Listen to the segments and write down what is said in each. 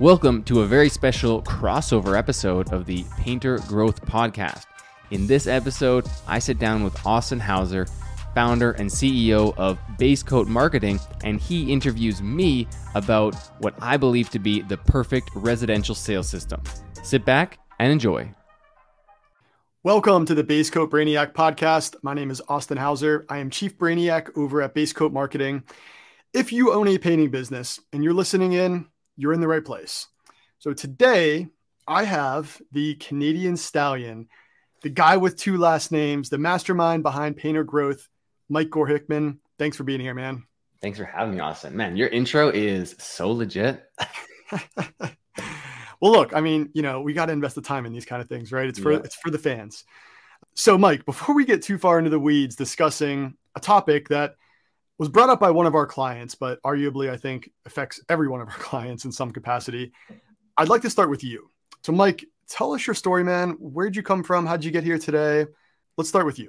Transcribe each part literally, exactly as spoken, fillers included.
Welcome to a very special crossover episode of the Painter Growth Podcast. In this episode, I sit down with Austin Houser, founder and C E O of Base Coat Marketing, and he interviews me about what I believe to be the perfect residential sales system. Sit back and enjoy. Welcome to the Base Coat Brainiac Podcast. My name is Austin Houser. I am Chief Brainiac over at Base Coat Marketing. If you own a painting business and you're listening in, you're in the right place. So today I have the Canadian Stallion, the guy with two last names, the mastermind behind Painter Growth, Mike Gore-Hickman. Thanks for being here, man. Thanks for having me, Austin. Man, your intro is so legit. Well, look, I mean, you know, we got to invest the time in these kind of things, right? It's for yeah. It's for the fans. So Mike, before we get too far into the weeds discussing a topic that was brought up by one of our clients, but arguably I think affects every one of our clients in some capacity, I'd like to start with you. So Mike, tell us your story, man. Where'd you come from? How'd you get here today? Let's start with you.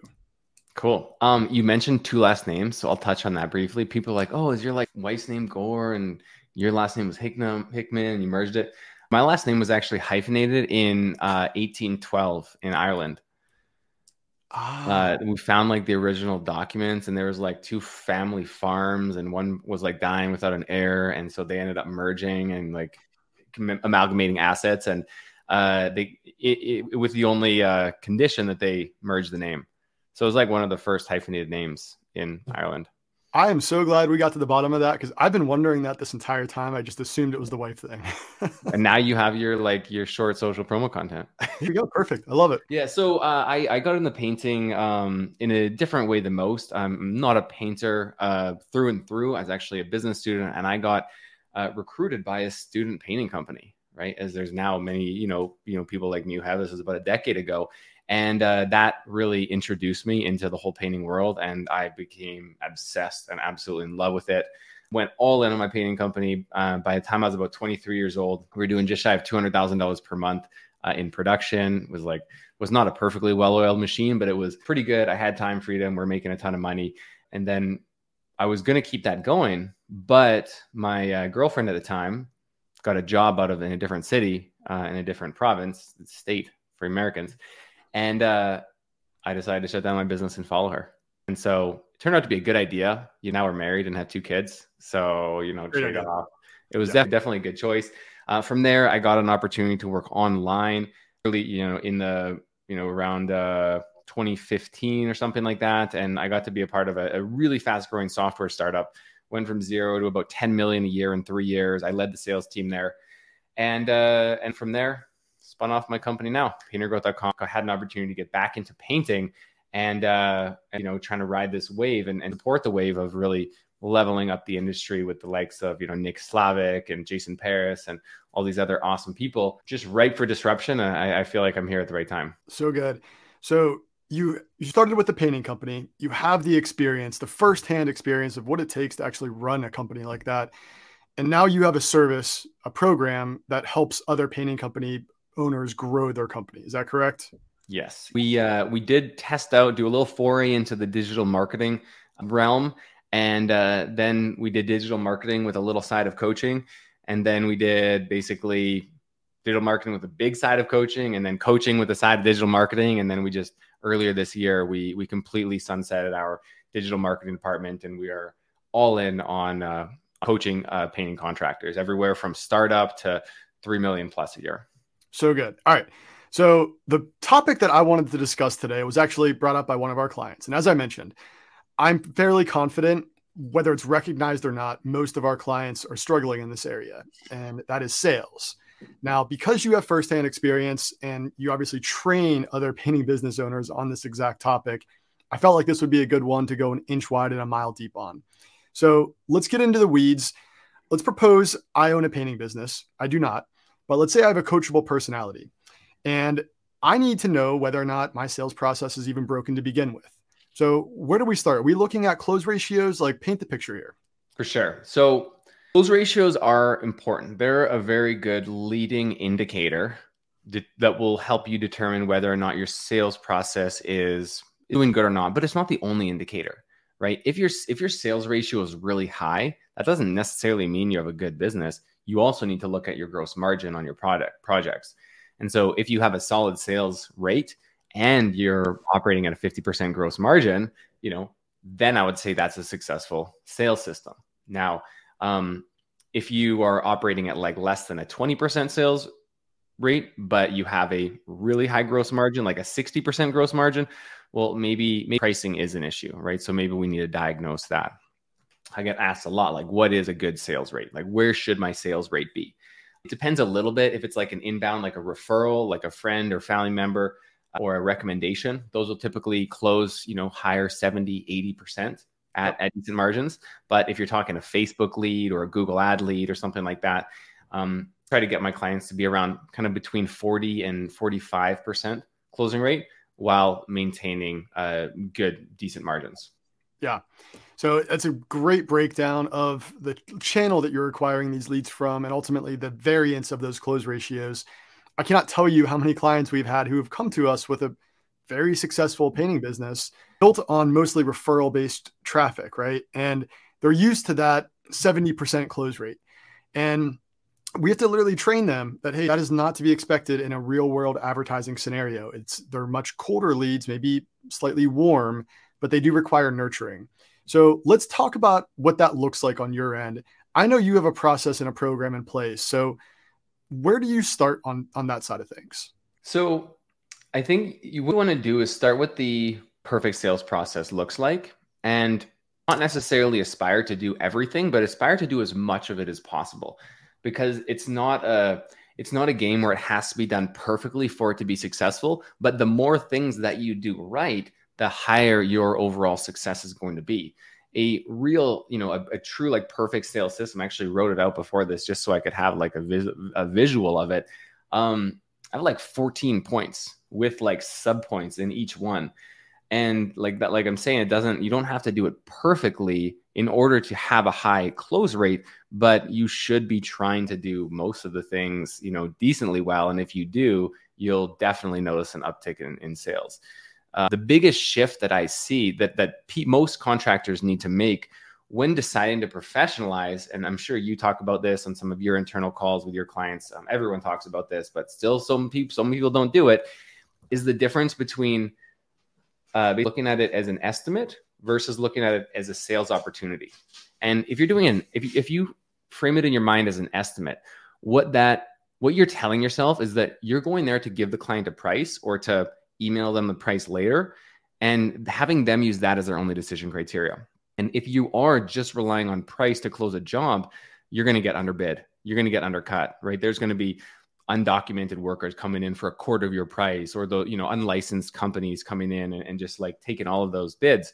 Cool. Um, you mentioned two last names, so I'll touch on that briefly. People are like, oh, is your like wife's name Gore and your last name was Hickman, Hickman and you merged it? My last name was actually hyphenated in uh, eighteen twelve in Ireland. Oh. Uh, we found like the original documents and there was like two family farms and one was like dying without an heir. And so they ended up merging and like com- amalgamating assets. And uh, they it, it, with the only uh, condition that they merged the name. So it was like one of the first hyphenated names in Ireland. I am so glad we got to the bottom of that because I've been wondering that this entire time. I just assumed it was the wife thing. And now you have your like your short social promo content. There you go. Perfect. I love it. Yeah. So uh, I, I got into painting um, in a different way than most. I'm not a painter uh, through and through. I was actually a business student and I got uh, recruited by a student painting company, right? As there's now many, you know, you know, people like me who have this is about a decade ago. And uh, that really introduced me into the whole painting world. And I became obsessed and absolutely in love with it. Went all in on my painting company. Uh, by the time I was about twenty-three years old, we were doing just shy of two hundred thousand dollars per month uh, in production. It was like, was not a perfectly well-oiled machine, but it was pretty good. I had time freedom. We're making a ton of money. And then I was going to keep that going. But my uh, girlfriend at the time got a job out of in a different city, uh, in a different province, state for Americans. And uh, I decided to shut down my business and follow her. And so it turned out to be a good idea. You now are married and have two kids. So, you know, trade it off. It was yeah. def- definitely a good choice. Uh, from there, I got an opportunity to work online really, you know, in the, you know, around uh, twenty fifteen or something like that. And I got to be a part of a, a really fast growing software startup. Went from zero to about ten million a year in three years. I led the sales team there. And, uh, and from there, spun off my company now, painter growth dot com. I had an opportunity to get back into painting and, uh, you know, trying to ride this wave and, and support the wave of really leveling up the industry with the likes of, you know, Nick Slavik and Jason Paris and all these other awesome people just ripe for disruption. And I, I feel like I'm here at the right time. So good. So you, you started with the painting company. You have the experience, the firsthand experience of what it takes to actually run a company like that. And now you have a service, a program that helps other painting company owners grow their company. Is that correct? Yes. We uh, we did test out, do a little foray into the digital marketing realm. And uh, then we did digital marketing with a little side of coaching. And then we did basically digital marketing with a big side of coaching and then coaching with a side of digital marketing. And then we just, earlier this year, we we completely sunsetted our digital marketing department and we are all in on uh, coaching uh, painting contractors everywhere from startup to three million plus a year. So good. All right. So the topic that I wanted to discuss today was actually brought up by one of our clients. And as I mentioned, I'm fairly confident, whether it's recognized or not, most of our clients are struggling in this area, and that is sales. Now, because you have firsthand experience and you obviously train other painting business owners on this exact topic, I felt like this would be a good one to go an inch wide and a mile deep on. So let's get into the weeds. Let's propose I own a painting business. I do not. But let's say I have a coachable personality and I need to know whether or not my sales process is even broken to begin with. So where do we start? Are we looking at close ratios? Like paint the picture here. For sure. So close ratios are important. They're a very good leading indicator d- that will help you determine whether or not your sales process is doing good or not, but it's not the only indicator, right? If your, if your sales ratio is really high, that doesn't necessarily mean you have a good business. you also need to look at your gross margin on your product projects. And so if you have a solid sales rate and you're operating at a fifty percent gross margin, you know, then I would say that's a successful sales system. Now, um, if you are operating at like less than a twenty percent sales rate, but you have a really high gross margin, like a sixty percent gross margin, well, maybe, maybe pricing is an issue, right? So maybe we need to diagnose that. I get asked a lot, like, what is a good sales rate? Like, where should my sales rate be? It depends a little bit. If it's like an inbound, like a referral, like a friend or family member or a recommendation, those will typically close, you know, higher seventy, eighty percent at, at decent margins. But if you're talking a Facebook lead or a Google ad lead or something like that, um, try to get my clients to be around kind of between forty and forty-five percent closing rate while maintaining uh, good, decent margins. Yeah. So that's a great breakdown of the channel that you're acquiring these leads from and ultimately the variance of those close ratios. I cannot tell you how many clients we've had who have come to us with a very successful painting business built on mostly referral-based traffic, right? And they're used to that seventy percent close rate. And we have to literally train them that, hey, that is not to be expected in a real-world advertising scenario. It's they're much colder leads, maybe slightly warm, but they do require nurturing. So let's talk about what that looks like on your end. I know you have a process and a program in place. So where do you start on, on that side of things? So I think you would want to do is start what the perfect sales process looks like and not necessarily aspire to do everything, but aspire to do as much of it as possible, because it's not a it's not a game where it has to be done perfectly for it to be successful. But the more things that you do right, the higher your overall success is going to be. A real, you know, a, a true like perfect sales system. I actually wrote it out before this just so I could have like a, vis- a visual of it. Um, I have like fourteen points with like sub points in each one. And like that, like I'm saying, it doesn't, you don't have to do it perfectly in order to have a high close rate, but you should be trying to do most of the things, you know, decently well. And if you do, you'll definitely notice an uptick in, in sales. Uh, the biggest shift that I see that that pe- most contractors need to make when deciding to professionalize, and I'm sure you talk about this on some of your internal calls with your clients, um, everyone talks about this, but still some people, some people don't do it, is the difference between uh, looking at it as an estimate versus looking at it as a sales opportunity. And if you're doing an, if you, if you frame it in your mind as an estimate, what that what you're telling yourself is that you're going there to give the client a price or to email them the price later, and having them use that as their only decision criteria. And if you are just relying on price to close a job, you're going to get underbid. You're going to get undercut, right? There's going to be undocumented workers coming in for a quarter of your price, or the, you know, unlicensed companies coming in and, and just like taking all of those bids.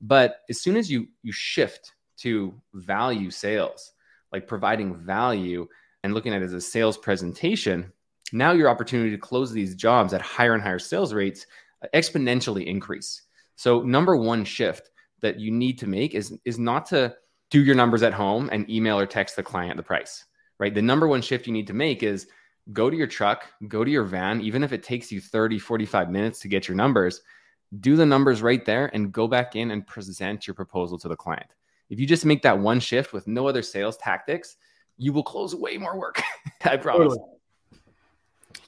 But as soon as you you shift to value sales, like providing value and looking at it as a sales presentation, now your opportunity to close these jobs at higher and higher sales rates exponentially increase. So number one shift that you need to make is, is not to do your numbers at home and email or text the client the price, right? The number one shift you need to make is go to your truck, go to your van, even if it takes you thirty, forty-five minutes to get your numbers, do the numbers right there and go back in and present your proposal to the client. If you just make that one shift with no other sales tactics, you will close way more work. I promise. Totally.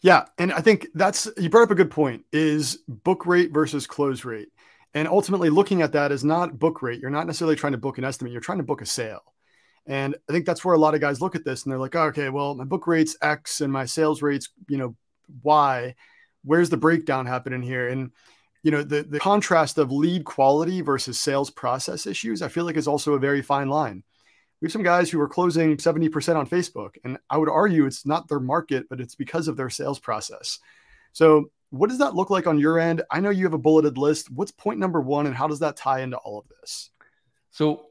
Yeah. And I think that's, you brought up a good point, is book rate versus close rate. And ultimately looking at that is not book rate. You're not necessarily trying to book an estimate. You're trying to book a sale. And I think that's where a lot of guys look at this and they're like, oh, okay, well, my book rate's X and my sales rate's, you know, Y. Where's the breakdown happening here? And, you know, the, the contrast of lead quality versus sales process issues, I feel like is also a very fine line. We have some guys who are closing seventy percent on Facebook, and I would argue it's not their market, but it's because of their sales process. So what does that look like on your end? I know you have a bulleted list. What's point number one, and how does that tie into all of this? So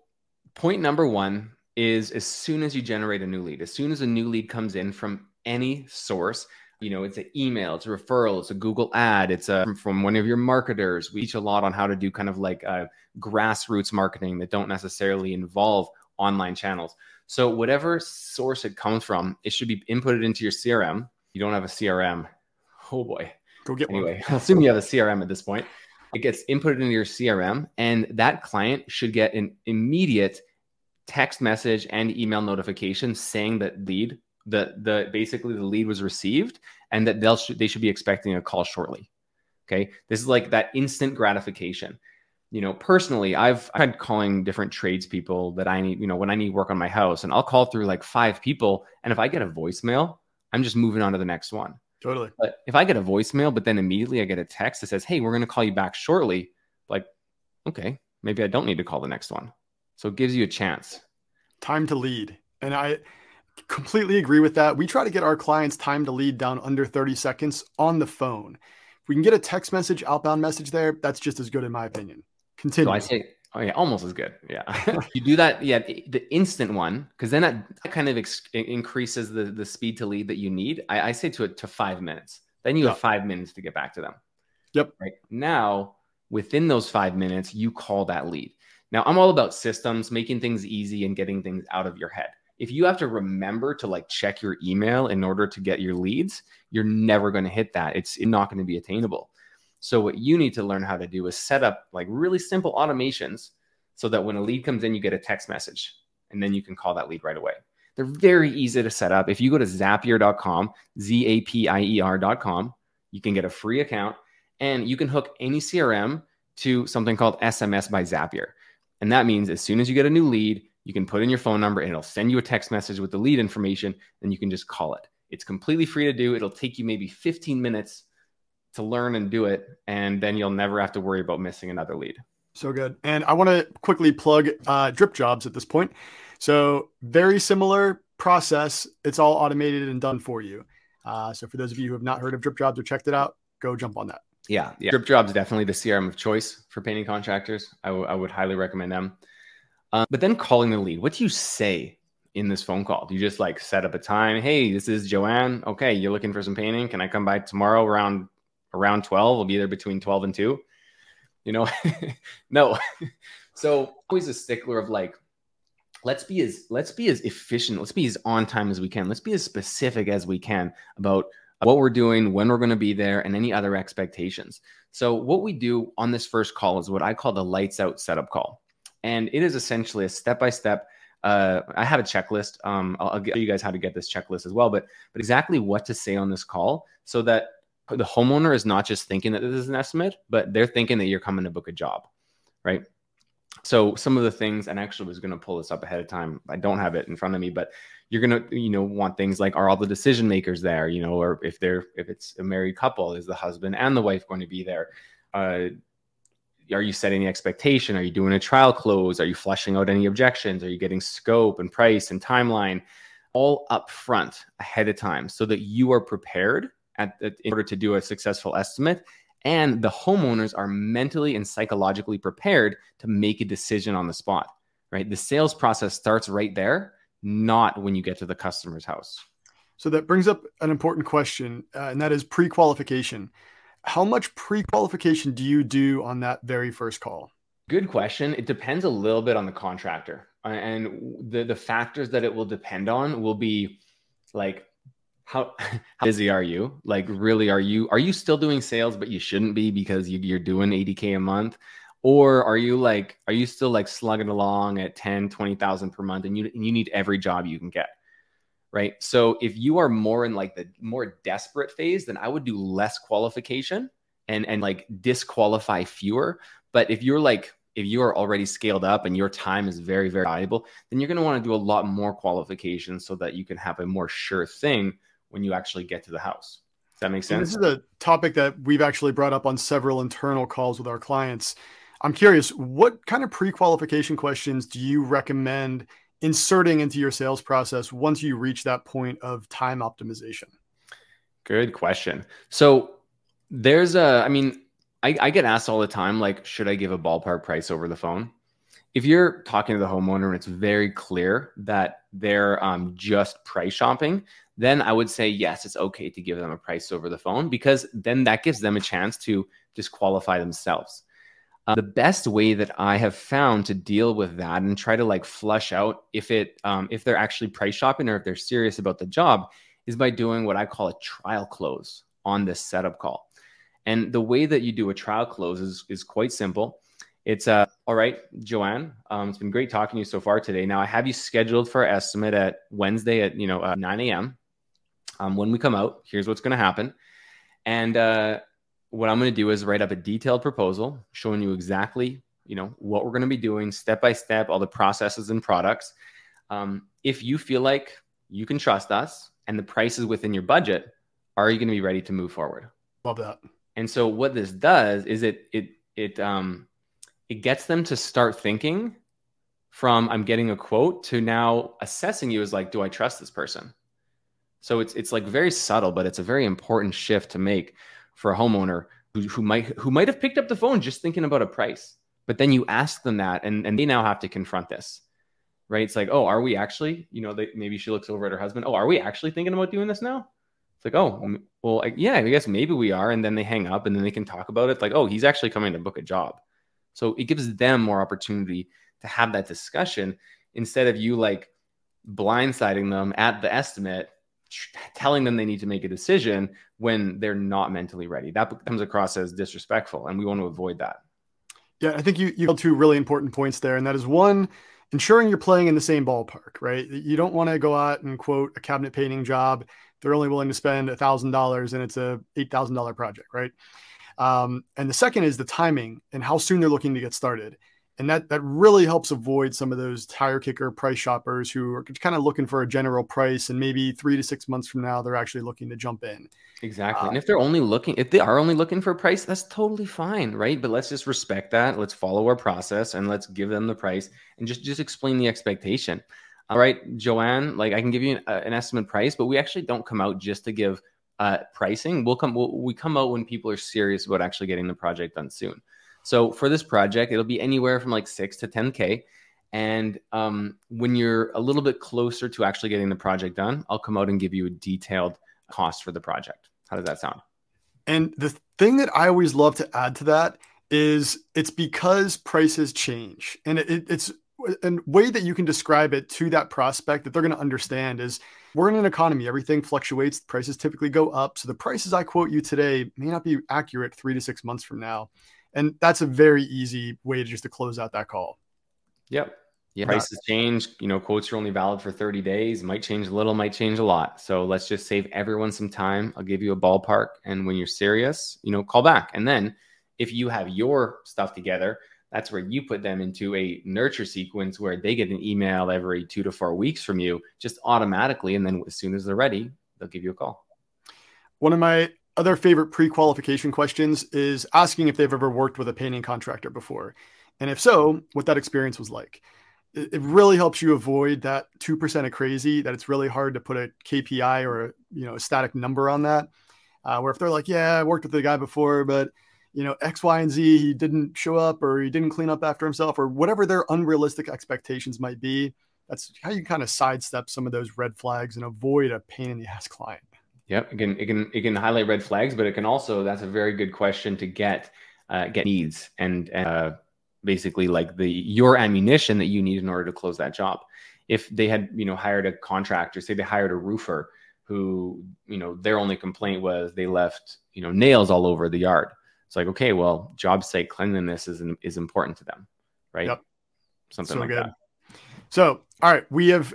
point number one is, as soon as you generate a new lead, as soon as a new lead comes in from any source, you know, it's an email, it's a referral, it's a Google ad, it's a, from one of your marketers. We teach a lot on how to do kind of like uh, grassroots marketing that don't necessarily involve online channels. So whatever source it comes from, it should be inputted into your C R M. You don't have a C R M. Oh boy. Go get one. Anyway, I assume you have a C R M at this point. It gets inputted into your C R M, and that client should get an immediate text message and email notifications saying that lead, the, the basically the lead was received and that they'll sh- they should be expecting a call shortly. Okay. This is like that instant gratification. You know, personally, I've had calling different tradespeople that I need, you know, when I need work on my house, and I'll call through like five people. And if I get a voicemail, I'm just moving on to the next one. Totally. But if I get a voicemail, but then immediately I get a text that says, hey, we're going to call you back shortly. Like, okay, maybe I don't need to call the next one. So it gives you a chance. Time to lead. And I completely agree with that. We try to get our clients time to lead down under thirty seconds on the phone. If we can get a text message, outbound message there, that's just as good in my opinion. Continue. So I say, oh yeah, almost as good. Yeah. You do that. Yeah. The instant one, because then that, that kind of ex- increases the, the speed to lead that you need. I, I say to it to five minutes. Then you yeah. have five minutes to get back to them. Yep. Right now, within those five minutes, you call that lead. Now, I'm all about systems, making things easy and getting things out of your head. If you have to remember to like check your email in order to get your leads, you're never going to hit that. It's not going to be attainable. So what you need to learn how to do is set up like really simple automations so that when a lead comes in, you get a text message and then you can call that lead right away. They're very easy to set up. If you go to zapier dot com, Z A P I E R dot com, you can get a free account and you can hook any C R M to something called S M S by Zapier. And that means as soon as you get a new lead, you can put in your phone number and it'll send you a text message with the lead information and you can just call it. It's completely free to do. It'll take you maybe fifteen minutes to learn and do it. And then you'll never have to worry about missing another lead. So good. And I want to quickly plug uh, Drip Jobs at this point. So very similar process. It's all automated and done for you. Uh, so for those of you who have not heard of Drip Jobs or checked it out, go jump on that. Yeah. yeah. Drip Jobs is definitely the C R M of choice for painting contractors. I, w- I would highly recommend them. Um, but then calling the lead, what do you say in this phone call? Do you just like set up a time? Hey, this is Joanne. Okay. You're looking for some painting. Can I come by tomorrow around Around twelve, we'll be there between twelve and two, you know? No. So always a stickler of like, let's be as, let's be as efficient. Let's be as on time as we can. Let's be as specific as we can about what we're doing, when we're going to be there, and any other expectations. So what we do on this first call is what I call the lights out setup call. And it is essentially a step-by-step, uh, I have a checklist. Um, I'll, I'll show you guys how to get this checklist as well, but, but exactly what to say on this call so that the homeowner is not just thinking that this is an estimate, but they're thinking that you're coming to book a job, right? So some of the things, and I actually was going to pull this up ahead of time. I don't have it in front of me, but you're going to, you know, want things like, are all the decision makers there, you know, or if they're, if it's a married couple, is the husband and the wife going to be there? Uh, are you setting the expectation? Are you doing a trial close? Are you fleshing out any objections? Are you getting scope and price and timeline all up front ahead of time so that you are prepared At, at, in order to do a successful estimate, and the homeowners are mentally and psychologically prepared to make a decision on the spot, right? The sales process starts right there, not when you get to the customer's house. So that brings up an important question, uh, and that is pre-qualification. How much pre-qualification do you do on that very first call? Good question. It depends a little bit on the contractor, and the, the factors that it will depend on will be like, How, how busy are you? Like, really, are you are you still doing sales, but you shouldn't be because you, you're doing eighty K a month? Or are you like, are you still like slugging along at ten, twenty thousand per month and you and you need every job you can get, right? So if you are more in like the more desperate phase, then I would do less qualification and, and like disqualify fewer. But if you're like, if you are already scaled up and your time is very, very valuable, then you're going to want to do a lot more qualifications so that you can have a more sure thing when you actually get to the house. Does that make sense? And this is a topic that we've actually brought up on several internal calls with our clients. I'm curious, what kind of pre-qualification questions do you recommend inserting into your sales process once you reach that point of time optimization? Good question. So there's a, I mean, I, I get asked all the time, like, should I give a ballpark price over the phone? If you're talking to the homeowner and it's very clear that they're um, just price shopping, then I would say, yes, it's okay to give them a price over the phone because then that gives them a chance to disqualify themselves. Uh, the best way that I have found to deal with that and try to like flush out if it um, if they're actually price shopping or if they're serious about the job is by doing what I call a trial close on this setup call. And the way that you do a trial close is, is quite simple. It's uh, all right, Joanne. Um, it's been great talking to you so far today. Now I have you scheduled for our estimate at Wednesday at you know uh, nine a m Um, when we come out, here's what's going to happen. And uh, what I'm going to do is write up a detailed proposal showing you exactly you know what we're going to be doing step by step, all the processes and products. Um, if you feel like you can trust us and the price is within your budget, are you going to be ready to move forward? Love that. And so what this does is it it it um. It gets them to start thinking from I'm getting a quote to now assessing you as like, do I trust this person? So it's it's like very subtle, but it's a very important shift to make for a homeowner who, who might who might have picked up the phone just thinking about a price. But then you ask them that and, and they now have to confront this, right? It's like, oh, are we actually, you know, they, maybe she looks over at her husband. Oh, are we actually thinking about doing this now? It's like, oh, well, I, yeah, I guess maybe we are. And then they hang up and then they can talk about it. Like, oh, he's actually coming to book a job. So it gives them more opportunity to have that discussion instead of you like blindsiding them at the estimate, tr- telling them they need to make a decision when they're not mentally ready. That comes across as disrespectful, and we want to avoid that. Yeah, I think you you held two really important points there, and that is one, ensuring you're playing in the same ballpark, right? You don't want to go out and quote a cabinet painting job. They're only willing to spend one thousand dollars and it's a eight thousand dollars project, right? Um, and the second is the timing and how soon they're looking to get started. And that, that really helps avoid some of those tire kicker price shoppers who are kind of looking for a general price and maybe three to six months from now, they're actually looking to jump in. Exactly. Uh, and if they're only looking, if they are only looking for a price, that's totally fine. Right. But let's just respect that. Let's follow our process and let's give them the price and just, just explain the expectation. All right, Joanne, like I can give you an, uh, an estimate price, but we actually don't come out just to give Uh, pricing. We'll come, we'll, we come out when people are serious about actually getting the project done soon. So for this project, it'll be anywhere from like six to ten K. And um, when you're a little bit closer to actually getting the project done, I'll come out and give you a detailed cost for the project. How does that sound? And the thing that I always love to add to that is it's because prices change, and it, it's a way that you can describe it to that prospect that they're going to understand is we're in an economy. Everything fluctuates. Prices typically go up. So the prices I quote you today may not be accurate three to six months from now. And that's a very easy way to just to close out that call. Yep. Yeah. Prices change. You know, quotes are only valid for thirty days. Might change a little, might change a lot. So let's just save everyone some time. I'll give you a ballpark. And when you're serious, you know, call back. And then if you have your stuff together, that's where you put them into a nurture sequence where they get an email every two to four weeks from you just automatically. And then as soon as they're ready, they'll give you a call. One of my other favorite pre-qualification questions is asking if they've ever worked with a painting contractor before. And if so, what that experience was like. It really helps you avoid that two percent of crazy that it's really hard to put a K P I or a, you know, a static number on that. Uh, where if they're like, yeah, I worked with the guy before, but you know, X, Y, and Z, he didn't show up or he didn't clean up after himself or whatever their unrealistic expectations might be. That's how you kind of sidestep some of those red flags and avoid a pain in the ass client. Yep. It can, it can, it can highlight red flags, but it can also, that's a very good question to get, uh, get needs and, and uh, basically like the, your ammunition that you need in order to close that job. If they had, you know, hired a contractor, say they hired a roofer who, you know, their only complaint was they left, you know, nails all over the yard. It's like, okay, well, job site cleanliness is is important to them, right? Yep. Something so like good. that. So, all right, we have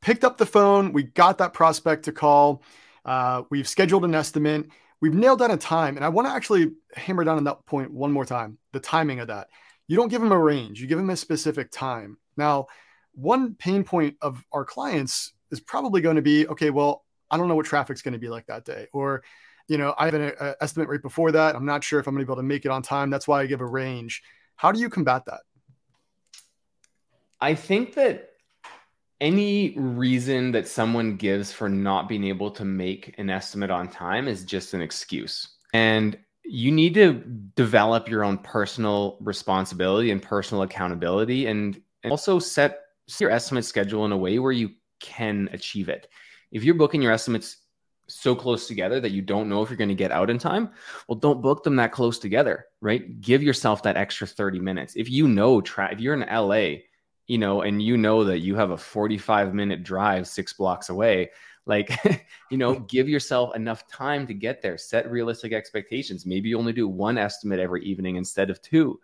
picked up the phone. We got that prospect to call. Uh, we've scheduled an estimate. We've nailed down a time. And I want to actually hammer down on that point one more time, the timing of that. You don't give them a range. You give them a specific time. Now, one pain point of our clients is probably going to be, okay, well, I don't know what traffic's going to be like that day. Or, you know, I have an uh, estimate right before that. I'm not sure if I'm going to be able to make it on time. That's why I give a range. How do you combat that? I think that any reason that someone gives for not being able to make an estimate on time is just an excuse. And you need to develop your own personal responsibility and personal accountability, and, and also set your estimate schedule in a way where you can achieve it. If you're booking your estimates so close together that you don't know if you're going to get out in time, well, don't book them that close together, right? Give yourself that extra thirty minutes. If you know, tra- if you're in L A, you know, and you know that you have a forty-five minute drive six blocks away, like, you know, give yourself enough time to get there, set realistic expectations. Maybe you only do one estimate every evening instead of two.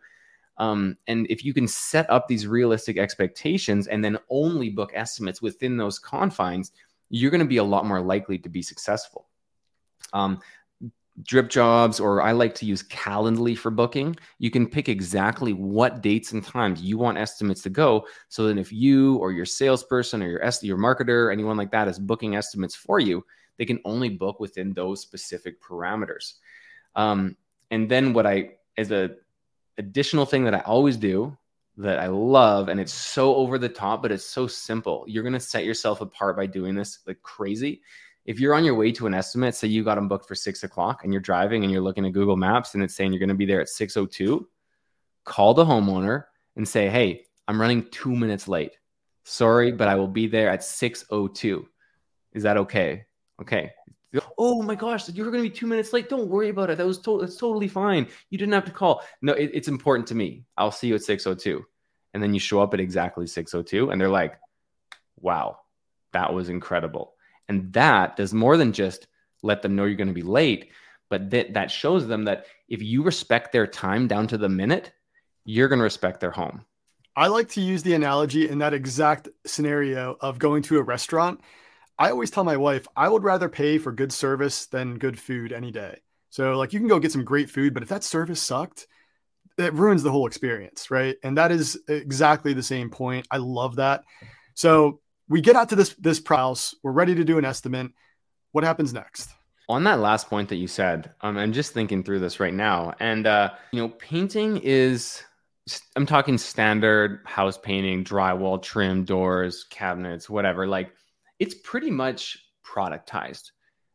Um, and if you can set up these realistic expectations and then only book estimates within those confines, you're going to be a lot more likely to be successful. Um, Drip Jobs, or I like to use Calendly for booking. You can pick exactly what dates and times you want estimates to go. So then if you or your salesperson or your your marketer, anyone like that is booking estimates for you, they can only book within those specific parameters. Um, and then what I, as a additional thing that I always do that I love, and it's so over the top, but it's so simple. You're going to set yourself apart by doing this like crazy. If you're on your way to an estimate, say you got them booked for six o'clock and you're driving and you're looking at Google Maps and it's saying you're going to be there at six oh two, call the homeowner and say, hey, I'm running two minutes late. Sorry, but I will be there at six oh two. Is that okay? Okay. Oh my gosh, you were going to be two minutes late. Don't worry about it. That was to- that's totally fine. You didn't have to call. No, it, it's important to me. I'll see you at six oh two. And then you show up at exactly six oh two and they're like, wow, that was incredible. And that does more than just let them know you're going to be late, but that, that shows them that if you respect their time down to the minute, you're going to respect their home. I like to use the analogy in that exact scenario of going to a restaurant. I always tell my wife, I would rather pay for good service than good food any day. So like you can go get some great food, but if that service sucked, it ruins the whole experience, right? And that is exactly the same point. I love that. So we get out to this this process. We're ready to do an estimate. What happens next? On that last point that you said, um, I'm just thinking through this right now. And, uh, you know, painting is, I'm talking standard house painting, drywall, trim, doors, cabinets, whatever. Like it's pretty much productized,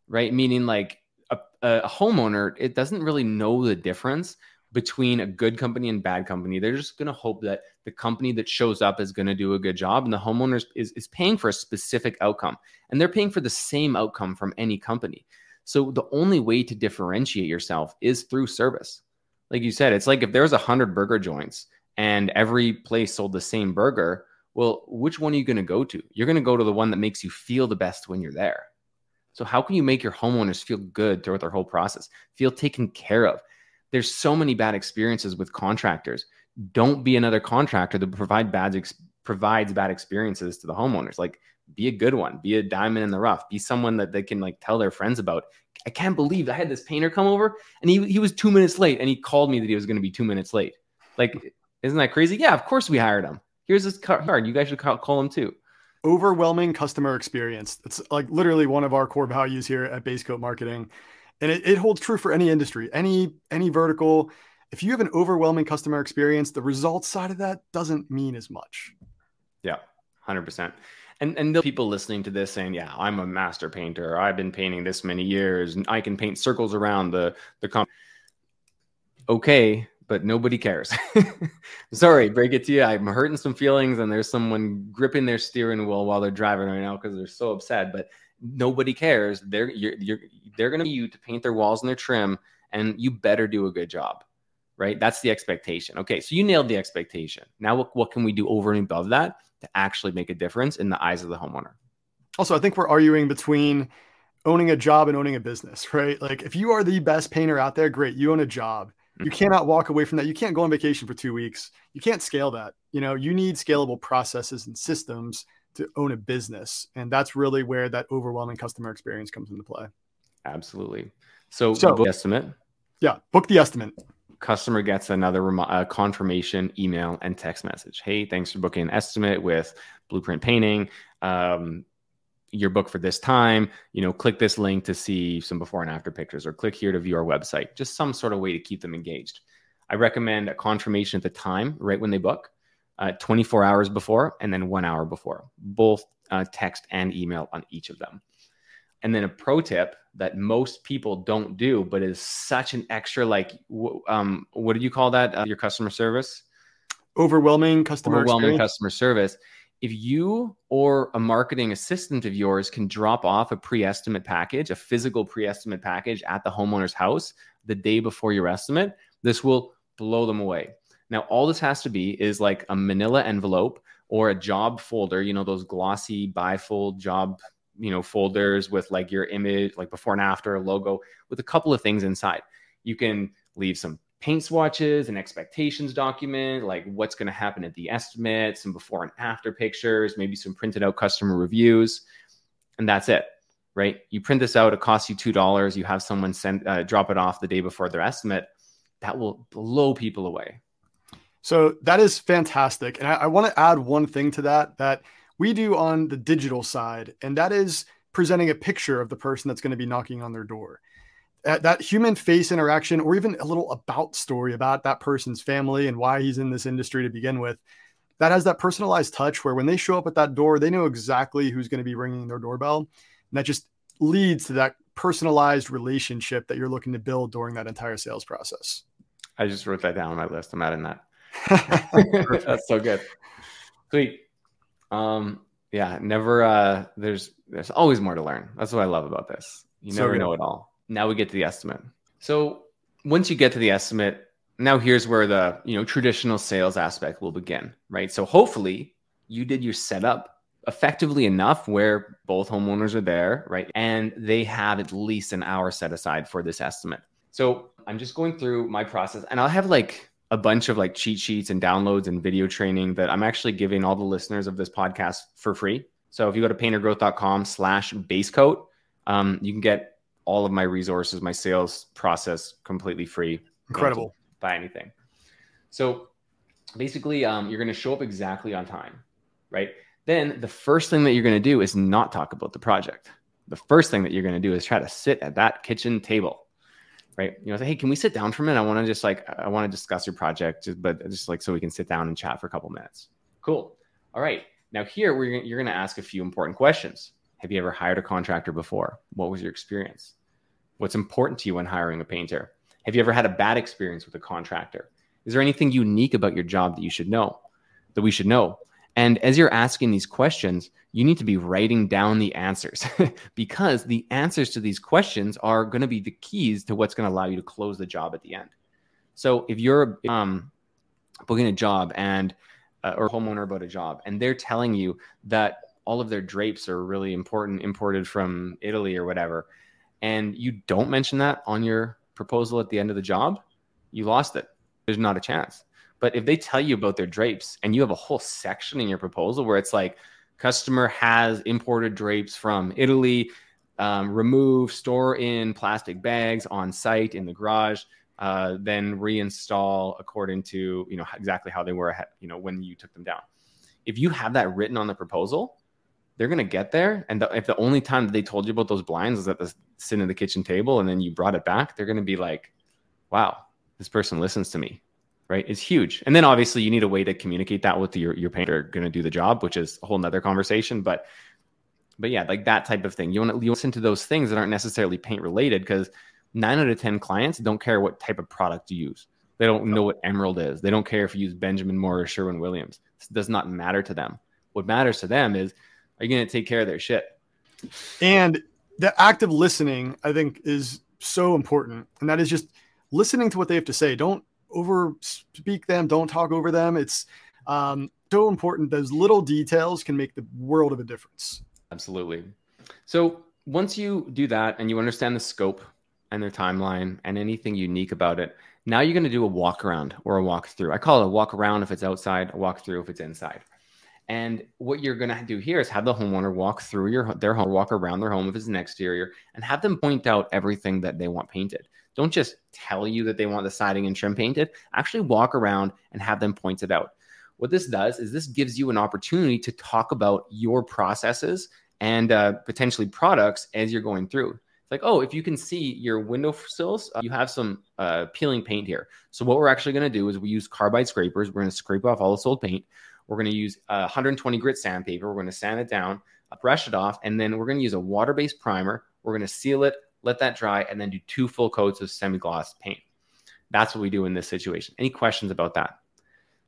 right? Meaning like a, a homeowner, it doesn't really know the difference between a good company and bad company. They're just going to hope that the company that shows up is going to do a good job, and the homeowner is, is paying for a specific outcome, and they're paying for the same outcome from any company. So the only way to differentiate yourself is through service. Like you said, it's like if there's a hundred burger joints and every place sold the same burger, well, which one are you going to go to? You're going to go to the one that makes you feel the best when you're there. So how can you make your homeowners feel good throughout their whole process, feel taken care of? There's so many bad experiences with contractors. Don't be another contractor that provide bad ex- provides bad experiences to the homeowners. Like be a good one, be a diamond in the rough, be someone that they can like tell their friends about. I can't believe I had this painter come over and he he was two minutes late and he called me that he was going to be two minutes late. Like, isn't that crazy? Yeah, of course we hired him. Here's his card. You guys should call, call him too. Overwhelming customer experience. It's like literally one of our core values here at Base Coat Marketing. And it, it holds true for any industry, any any vertical. If you have an overwhelming customer experience, the results side of that doesn't mean as much. Yeah, one hundred percent. And and there'll be people listening to this saying, yeah, I'm a master painter. I've been painting this many years and I can paint circles around the, the company. Okay, but nobody cares. Sorry, break it to you. I'm hurting some feelings and there's someone gripping their steering wheel while they're driving right now because they're so upset. But nobody cares. They're you're, you're, they're going to be you to paint their walls and their trim, and you better do a good job, right? That's the expectation. Okay, so you nailed the expectation. Now what, what can we do over and above that to actually make a difference in the eyes of the homeowner? Also, I think we're arguing between owning a job and owning a business, right? Like if you are the best painter out there, great, you own a job. You mm-hmm. cannot walk away from that. You can't go on vacation for two weeks. You can't scale that. You know, you need scalable processes and systems to own a business. And that's really where that overwhelming customer experience comes into play. Absolutely. So, so book the estimate. Yeah. Book the estimate. Customer gets another rem- uh, confirmation email and text message. Hey, thanks for booking an estimate with Blueprint Painting. Um, your book for this time, you know, click this link to see some before and after pictures, or click here to view our website, just some sort of way to keep them engaged. I recommend a confirmation at the time, right when they book. Uh, twenty-four hours before, and then one hour before, both uh, text and email on each of them. And then a pro tip that most people don't do, but is such an extra, like, w- um, what do you call that? Uh, your customer service? Overwhelming customer Overwhelming experience. customer service. If you or a marketing assistant of yours can drop off a pre-estimate package, a physical pre-estimate package at the homeowner's house the day before your estimate, this will blow them away. Now, all this has to be is like a manila envelope or a job folder, you know, those glossy bifold job, you know, folders with like your image, like before and after, a logo with a couple of things inside. You can leave some paint swatches, an expectations document, like what's going to happen at the estimates, some before and after pictures, maybe some printed out customer reviews, and that's it, right? You print this out, it costs you two dollars. You have someone send uh, drop it off the day before their estimate. That will blow people away. So that is fantastic. And I, I want to add one thing to that, that we do on the digital side, and that is presenting a picture of the person that's going to be knocking on their door. That, that human face interaction, or even a little about story about that person's family and why he's in this industry to begin with, that has that personalized touch where when they show up at that door, they know exactly who's going to be ringing their doorbell. And that just leads to that personalized relationship that you're looking to build during that entire sales process. I just wrote that down on my list. I'm adding that. That's so good. Sweet. Um, yeah, never, uh, there's, there's always more to learn. That's what I love about this. You never know it all. Now we get to the estimate. So once you get to the estimate, now here's where the, you know, traditional sales aspect will begin, right? So hopefully you did your setup effectively enough where both homeowners are there, right? And they have at least an hour set aside for this estimate. So I'm just going through my process, and I'll have like a bunch of like cheat sheets and downloads and video training that I'm actually giving all the listeners of this podcast for free. So if you go to paintergrowth.com slash base coat, um, you can get all of my resources, my sales process completely free. Incredible. Buy anything. So basically um, you're going to show up exactly on time, right? Then the first thing that you're going to do is not talk about the project. The first thing that you're going to do is try to sit at that kitchen table. Right. You know, say, hey, can we sit down for a minute? I want to just like, I want to discuss your project, just, but just like, so we can sit down and chat for a couple minutes. Cool. All right. Now here we're, you're going to ask a few important questions. Have you ever hired a contractor before? What was your experience? What's important to you when hiring a painter? Have you ever had a bad experience with a contractor? Is there anything unique about your job that you should know, that we should know? And as you're asking these questions, you need to be writing down the answers because the answers to these questions are going to be the keys to what's going to allow you to close the job at the end. So if you're um, booking a job and uh, or a homeowner about a job, and they're telling you that all of their drapes are really important, imported from Italy or whatever, and you don't mention that on your proposal at the end of the job, you lost it. There's not a chance. But if they tell you about their drapes and you have a whole section in your proposal where it's like, customer has imported drapes from Italy, um, remove, store in plastic bags on site in the garage, uh, then reinstall according to, you know, exactly how they were, you know, when you took them down. If you have that written on the proposal, they're going to get there. And the, if the only time that they told you about those blinds is at the sitting at the kitchen table and then you brought it back, they're going to be like, wow, this person listens to me. Right? It's huge. And then obviously you need a way to communicate that with your, your painter going to do the job, which is a whole nother conversation. But, but yeah, like that type of thing. You want to listen to those things that aren't necessarily paint related, because nine out of ten clients don't care what type of product you use. They don't know what emerald is. They don't care if you use Benjamin Moore or Sherwin-Williams. This does not matter to them. What matters to them is, are you going to take care of their shit? And the act of listening, I think, is so important. And that is just listening to what they have to say. Don't over speak them, don't talk over them. It's um, so important. Those little details can make the world of a difference. Absolutely. So once you do that and you understand the scope and their timeline and anything unique about it, now you're going to do a walk around or a walkthrough. I call it a walk around if it's outside, a walkthrough if it's inside. And what you're going to do here is have the homeowner walk through your their home, walk around their home if it's an exterior, and have them point out everything that they want painted. Don't just tell you that they want the siding and trim painted. Actually walk around and have them point it out. What this does is this gives you an opportunity to talk about your processes and uh, potentially products as you're going through. It's like, oh, if you can see your window sills, uh, you have some uh, peeling paint here. So what we're actually going to do is we use carbide scrapers. We're going to scrape off all the sold paint. We're going to use uh, one hundred twenty grit sandpaper. We're going to sand it down, brush it off, and then we're going to use a water-based primer. We're going to seal it, let that dry, and then do two full coats of semi-gloss paint. That's what we do in this situation. Any questions about that?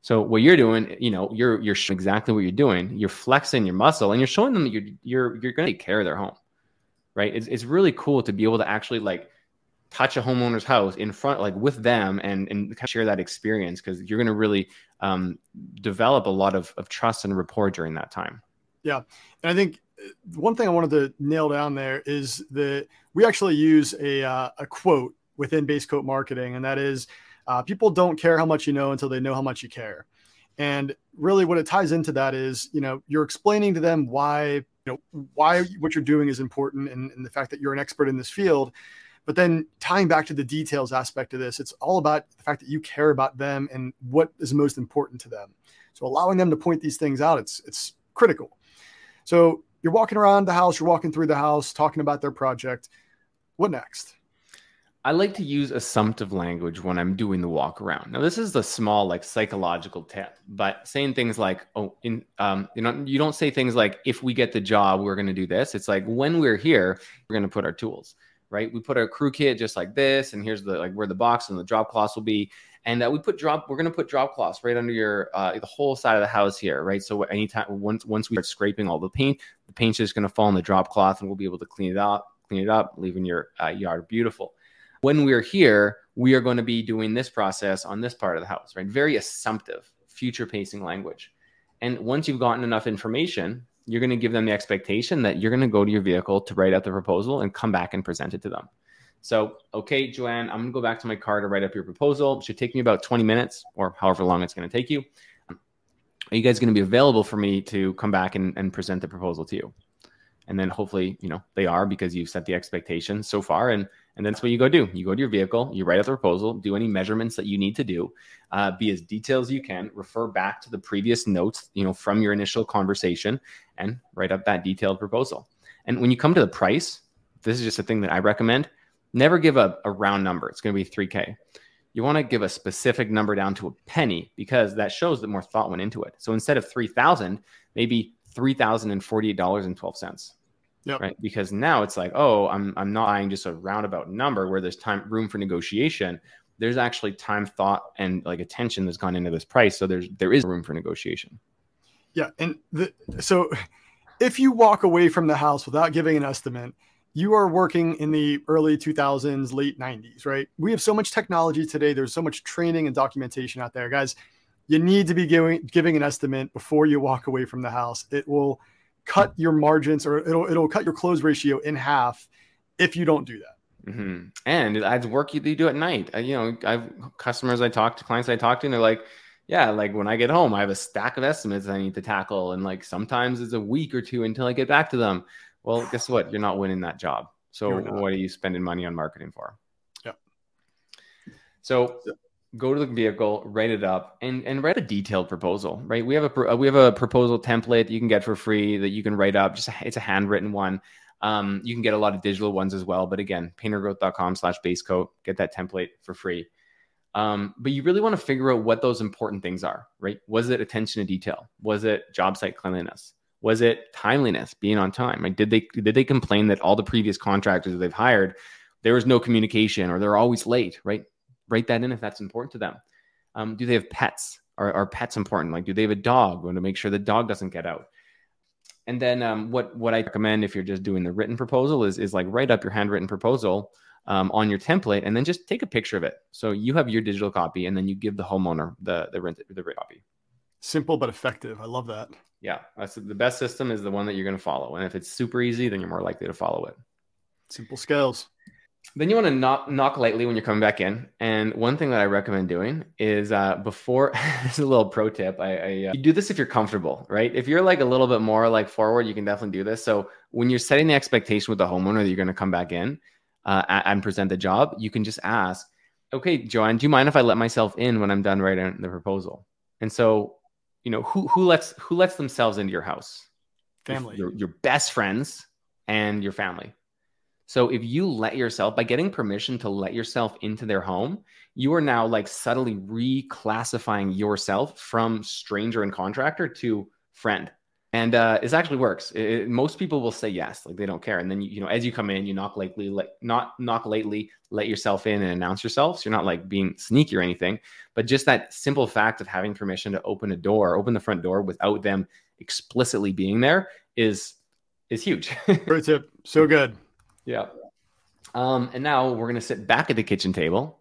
So what you're doing, you know, you're you're showing exactly what you're doing. You're flexing your muscle, and you're showing them that you're you're you're going to take care of their home, right? It's it's really cool to be able to actually like touch a homeowner's house in front, like with them, and and share that experience, because you're going to really um, develop a lot of of trust and rapport during that time. Yeah, and I think one thing I wanted to nail down there is that we actually use a, uh, a quote within Base Coat Marketing, and that is, Uh, people don't care how much you know until they know how much you care. And really what it ties into that is, you know, you're explaining to them why, you know, why what you're doing is important, and, and the fact that you're an expert in this field. But then tying back to the details aspect of this, it's all about the fact that you care about them and what is most important to them. So allowing them to point these things out, it's it's critical. So you're walking around the house, you're walking through the house, talking about their project. What next? I like to use assumptive language when I'm doing the walk around. Now, this is the small, like, psychological tip, but saying things like, oh, in, um, you know, you don't say things like, if we get the job, we're going to do this. It's like, when we're here, we're going to put our tools, right? We put our crew kit just like this, and here's the, like, where the box and the drop cloths will be. And uh, we put drop, we're going to put drop cloths right under your, uh, the whole side of the house here, right? So anytime, once, once we start scraping all the paint, the paint's just going to fall on the drop cloth, and we'll be able to clean it up, clean it up, leaving your uh, yard beautiful. When we're here, we are going to be doing this process on this part of the house, right? Very assumptive, future-pacing language. And once you've gotten enough information, you're going to give them the expectation that you're going to go to your vehicle to write out the proposal and come back and present it to them. So, okay, Joanne, I'm going to go back to my car to write up your proposal. It should take me about twenty minutes or however long it's going to take you. Are you guys going to be available for me to come back and, and present the proposal to you? And then hopefully, you know, they are, because you've set the expectation so far. And and that's what you go do. You go to your vehicle, you write out the proposal, do any measurements that you need to do, uh, be as detailed as you can, refer back to the previous notes, you know, from your initial conversation, and write up that detailed proposal. And when you come to the price, this is just a thing that I recommend. Never give a, a round number. It's going to be three K. You want to give a specific number down to a penny, because that shows that more thought went into it. So instead of three thousand, maybe three thousand forty-eight dollars and twelve cents. Yep. Right. Because now it's like, oh, I'm I'm not eyeing just a roundabout number where there's time room for negotiation. There's actually time, thought, and like attention that's gone into this price. So there's there is room for negotiation. Yeah. And the, so if you walk away from the house without giving an estimate, you are working in the early two thousands, late nineties, right? We have so much technology today. There's so much training and documentation out there. Guys, you need to be giving giving an estimate before you walk away from the house. It will cut your margins, or it'll it'll cut your close ratio in half if you don't do that. Mm-hmm. And it's work you do at night. I, you know, I've customers I talk to, clients I talk to, and they're like, yeah, like when I get home, I have a stack of estimates I need to tackle. And like, sometimes it's a week or two until I get back to them. Well, guess what? You're not winning that job. So what are you spending money on marketing for? Yeah. So go to the vehicle, write it up, and, and write a detailed proposal, right? We have a we have a proposal template you can get for free that you can write up. Just a, it's a handwritten one. Um, you can get a lot of digital ones as well. But again, paintergrowth dot com slash basecoat, get that template for free. Um, but you really want to figure out what those important things are, right? Was it attention to detail? Was it job site cleanliness? Was it timeliness, being on time? Right? Did they did they complain that all the previous contractors they've hired, there was no communication, or they're always late, right? Write that in if that's important to them. Um, do they have pets? Are, are pets important? Like, do they have a dog? We want to make sure the dog doesn't get out. And then um, what what I recommend if you're just doing the written proposal is, is like write up your handwritten proposal um, on your template, and then just take a picture of it. So you have your digital copy, and then you give the homeowner the the rent the written copy. Simple but effective. I love that. Yeah, that's the best system is the one that you're going to follow. And if it's super easy, then you're more likely to follow it. Simple scales. Then you want to knock, knock lightly when you're coming back in. And one thing that I recommend doing is uh, before, this is a little pro tip. I, I uh, you do this if you're comfortable, right? If you're like a little bit more like forward, you can definitely do this. So when you're setting the expectation with the homeowner that you're going to come back in uh, and present the job, you can just ask, okay, Joanne, do you mind if I let myself in when I'm done writing the proposal? And so, you know, who, who lets, who lets themselves into your house? Family, your, your best friends and your family. So if you let yourself, by getting permission to let yourself into their home, you are now like subtly reclassifying yourself from stranger and contractor to friend. And uh, this actually works. It, it, most people will say yes, like they don't care. And then, you, you know, as you come in, you knock lightly, let, not knock lightly, let yourself in and announce yourself. So you're not like being sneaky or anything, but just that simple fact of having permission to open a door, open the front door without them explicitly being there is, is huge. Great tip. So good. Yeah. Um, and now we're going to sit back at the kitchen table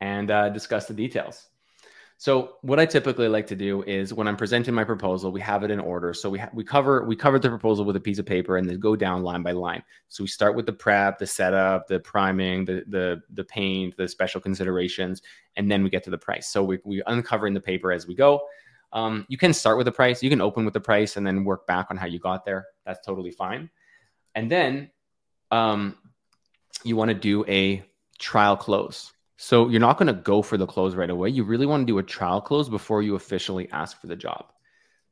and uh, discuss the details. So what I typically like to do is when I'm presenting my proposal, we have it in order. So we ha- we cover we cover the proposal with a piece of paper and then go down line by line. So we start with the prep, the setup, the priming, the the the paint, the special considerations, and then we get to the price. So we we uncovering the paper as we go. Um, you can start with the price. You can open with the price and then work back on how you got there. That's totally fine. And then um, you want to do a trial close. So you're not going to go for the close right away. You really want to do a trial close before you officially ask for the job.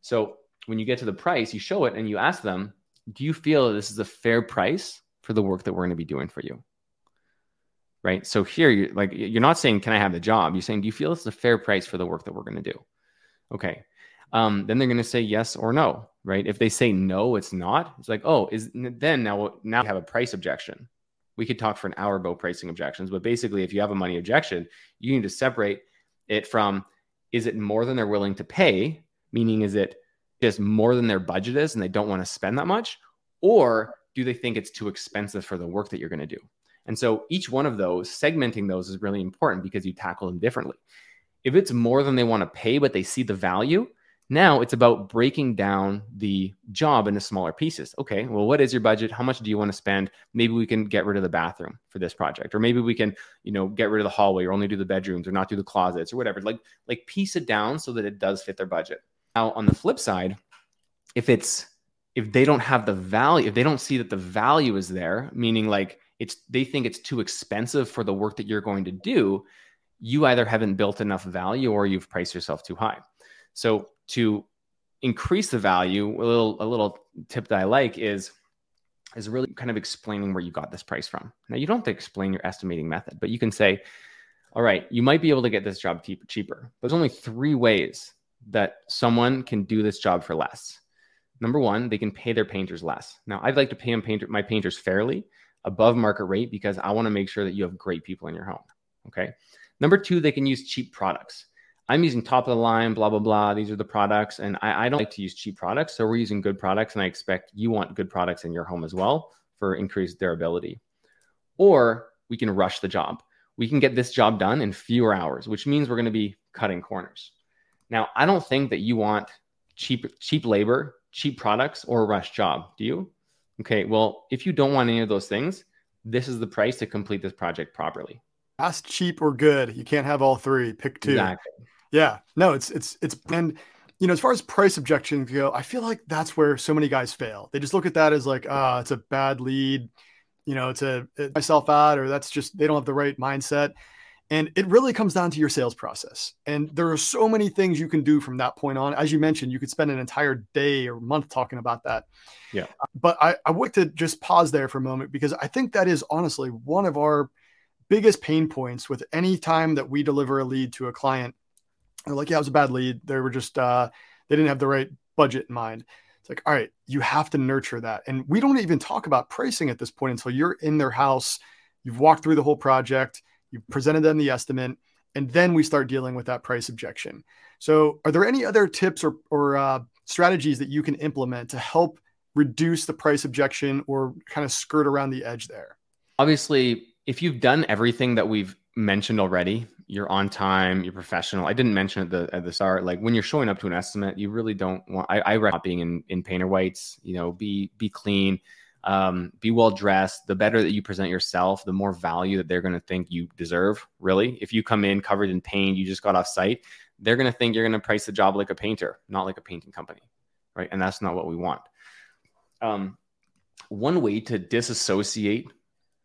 So when you get to the price, you show it and you ask them, do you feel this is a fair price for the work that we're going to be doing for you? Right? So here, you're, like, you're not saying, can I have the job? You're saying, do you feel this is a fair price for the work that we're going to do? Okay. Um, then they're going to say yes or no, right? If they say no, it's not. It's like, oh, is then now, now we have a price objection. We could talk for an hour about pricing objections, but basically if you have a money objection, you need to separate it from, is it more than they're willing to pay? Meaning, is it just more than their budget is and they don't want to spend that much? Or do they think it's too expensive for the work that you're going to do? And so each one of those, segmenting those is really important because you tackle them differently. If it's more than they want to pay, but they see the value, now it's about breaking down the job into smaller pieces. Okay, well, what is your budget? How much do you want to spend? Maybe we can get rid of the bathroom for this project, or maybe we can, you know, get rid of the hallway or only do the bedrooms or not do the closets or whatever. Like, like piece it down so that it does fit their budget. Now, on the flip side, if it's, if they don't have the value, if they don't see that the value is there, meaning like it's, they think it's too expensive for the work that you're going to do, you either haven't built enough value or you've priced yourself too high. So to increase the value, a little a little tip that I like is, is really kind of explaining where you got this price from. Now, you don't have to explain your estimating method, but you can say, all right, you might be able to get this job te- cheaper, but there's only three ways that someone can do this job for less. Number one, they can pay their painters less. Now, I'd like to pay them painter, my painters fairly, above market rate, because I want to make sure that you have great people in your home, okay? Number two, they can use cheap products. I'm using top of the line, blah, blah, blah. These are the products. And I, I don't like to use cheap products. So we're using good products. And I expect you want good products in your home as well for increased durability. Or we can rush the job. We can get this job done in fewer hours, which means we're going to be cutting corners. Now, I don't think that you want cheap, cheap labor, cheap products, or a rush job. Do you? Okay. Well, if you don't want any of those things, this is the price to complete this project properly. Fast, cheap, or good. You can't have all three. Pick two. Exactly. Yeah, no, it's, it's, it's, and, you know, as far as price objections go, I feel like that's where so many guys fail. They just look at that as like, ah, oh, it's a bad lead, you know, it's a, it's myself out, or that's just, they don't have the right mindset. And it really comes down to your sales process. And there are so many things you can do from that point on. As you mentioned, you could spend an entire day or month talking about that. Yeah. But I, I want to just pause there for a moment, because I think that is honestly one of our biggest pain points with any time that we deliver a lead to a client. They're like, yeah, it was a bad lead. They were just, uh, they didn't have the right budget in mind. It's like, all right, you have to nurture that. And we don't even talk about pricing at this point until you're in their house, you've walked through the whole project, you've presented them the estimate, and then we start dealing with that price objection. So are there any other tips or, or uh, strategies that you can implement to help reduce the price objection or kind of skirt around the edge there? Obviously, if you've done everything that we've mentioned already, you're on time, you're professional. I didn't mention at the at the start, like when you're showing up to an estimate, you really don't want, I, I recommend not being in, in painter whites, you know, be, be clean, um, be well-dressed. The better that you present yourself, the more value that they're going to think you deserve. Really, if you come in covered in paint, you just got off site, they're going to think you're going to price the job like a painter, not like a painting company. Right. And that's not what we want. Um, one way to disassociate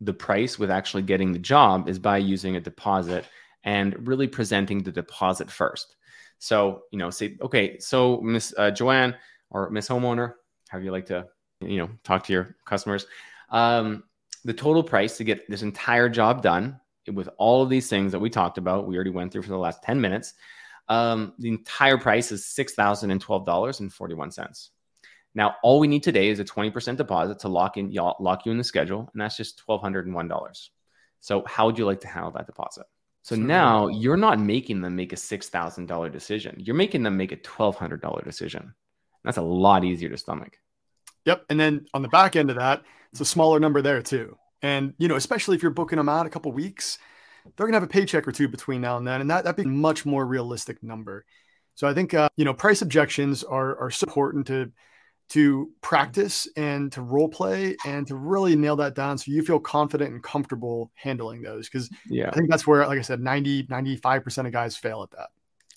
the price with actually getting the job is by using a deposit and really presenting the deposit first. So, you know, say, okay, so Miss uh, Joanne or Miss Homeowner, however you like to, you know, talk to your customers, um, the total price to get this entire job done with all of these things that we talked about, we already went through for the last ten minutes. Um, the entire price is six thousand twelve dollars and forty-one cents. Now, all we need today is a twenty percent deposit to lock in, y'all, lock you in the schedule, and that's just one thousand two hundred one dollars. So how would you like to handle that deposit? So, so now you're not making them make a six thousand dollars decision. You're making them make a one thousand two hundred dollars decision. That's a lot easier to stomach. Yep. And then on the back end of that, it's a smaller number there too. And, you know, especially if you're booking them out a couple of weeks, they're going to have a paycheck or two between now and then. And that, that'd be a much more realistic number. So I think, uh, you know, price objections are, are so important to, to practice and to role play and to really nail that down so you feel confident and comfortable handling those. Because yeah. I think that's where, like I said, ninety, ninety-five percent of guys fail at that.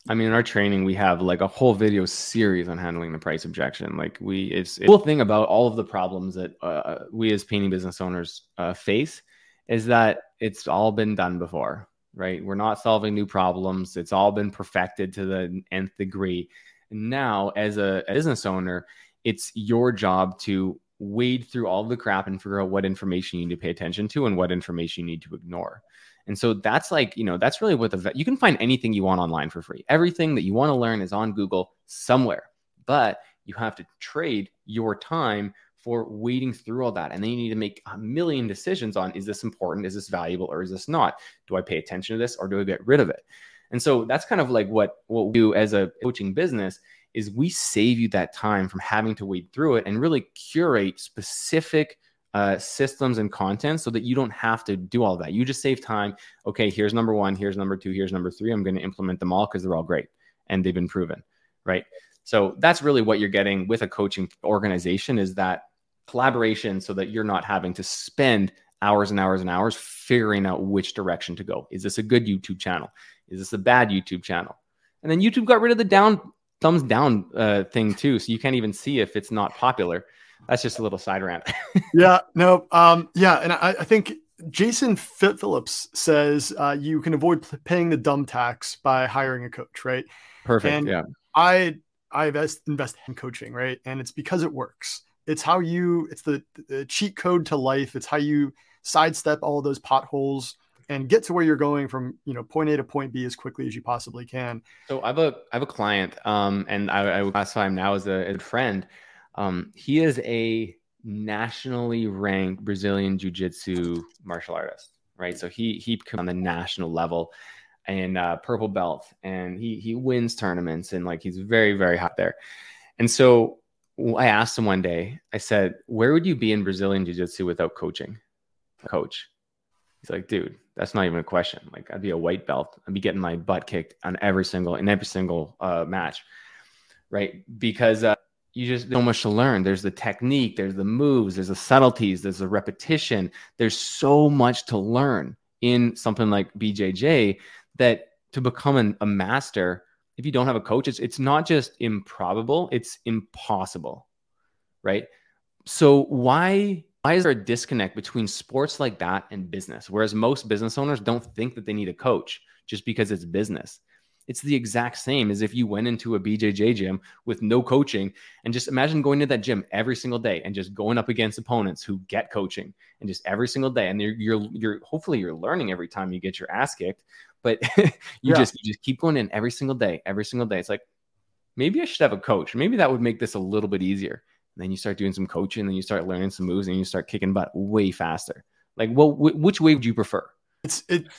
I mean, in our training, we have like a whole video series on handling the price objection. Like we, it's, it's the cool thing about all of the problems that uh, we as painting business owners uh, face is that it's all been done before, right? We're not solving new problems. It's all been perfected to the nth degree. Now, as a, a business owner, it's your job to wade through all the crap and figure out what information you need to pay attention to and what information you need to ignore. And so that's like, you know, that's really what the, you can find anything you want online for free. Everything that you want to learn is on Google somewhere, but you have to trade your time for wading through all that. And then you need to make a million decisions on, is this important? Is this valuable? Or is this not? Do I pay attention to this or do I get rid of it? And so that's kind of like what, what we do as a coaching business is we save you that time from having to wade through it and really curate specific Uh, systems and content so that you don't have to do all that. You just save time. Okay, here's number one, here's number two, here's number three. I'm going to implement them all because they're all great and they've been proven, right? So that's really what you're getting with a coaching organization is that collaboration so that you're not having to spend hours and hours and hours figuring out which direction to go. Is this a good YouTube channel? Is this a bad YouTube channel? And then YouTube got rid of the down thumbs down uh, thing too. So you can't even see if it's not popular. That's just a little side rant. yeah, no. Um, yeah. And I, I think Jason Phillips says uh, you can avoid p- paying the dumb tax by hiring a coach, right? Perfect. And yeah. I, I invest, invest in coaching, right? And it's because it works. It's how you, it's the, the cheat code to life. It's how you sidestep all of those potholes and get to where you're going from, you know, point A to point B as quickly as you possibly can. So I have a, I have a client um, and I, I would classify him now as a, a friend. Um, he is a nationally ranked Brazilian jiu-jitsu martial artist, right? So he he comes on the national level and uh, purple belt, and he he wins tournaments, and like he's very very hot there. And so I asked him one day, I said, "Where would you be in Brazilian jiu-jitsu without coaching, coach?" He's like, "Dude, that's not even a question. Like I'd be a white belt. I'd be getting my butt kicked on every single in every single uh, match, right? Because." Uh, You just so much to learn. There's the technique, there's the moves, there's the subtleties, there's the repetition. There's so much to learn in something like B J J that to become an, a master, if you don't have a coach, it's, it's not just improbable, it's impossible, right? So why, why is there a disconnect between sports like that and business? Whereas most business owners don't think that they need a coach just because it's business. It's the exact same as if you went into a B J J gym with no coaching and just imagine going to that gym every single day and just going up against opponents who get coaching and just every single day. And you're, you're, you're hopefully you're learning every time you get your ass kicked, but you yeah. just, you just keep going in every single day, every single day. It's like, maybe I should have a coach. Maybe that would make this a little bit easier. And then you start doing some coaching and then you start learning some moves and you start kicking butt way faster. Like well, wh- which way would you prefer? It's it.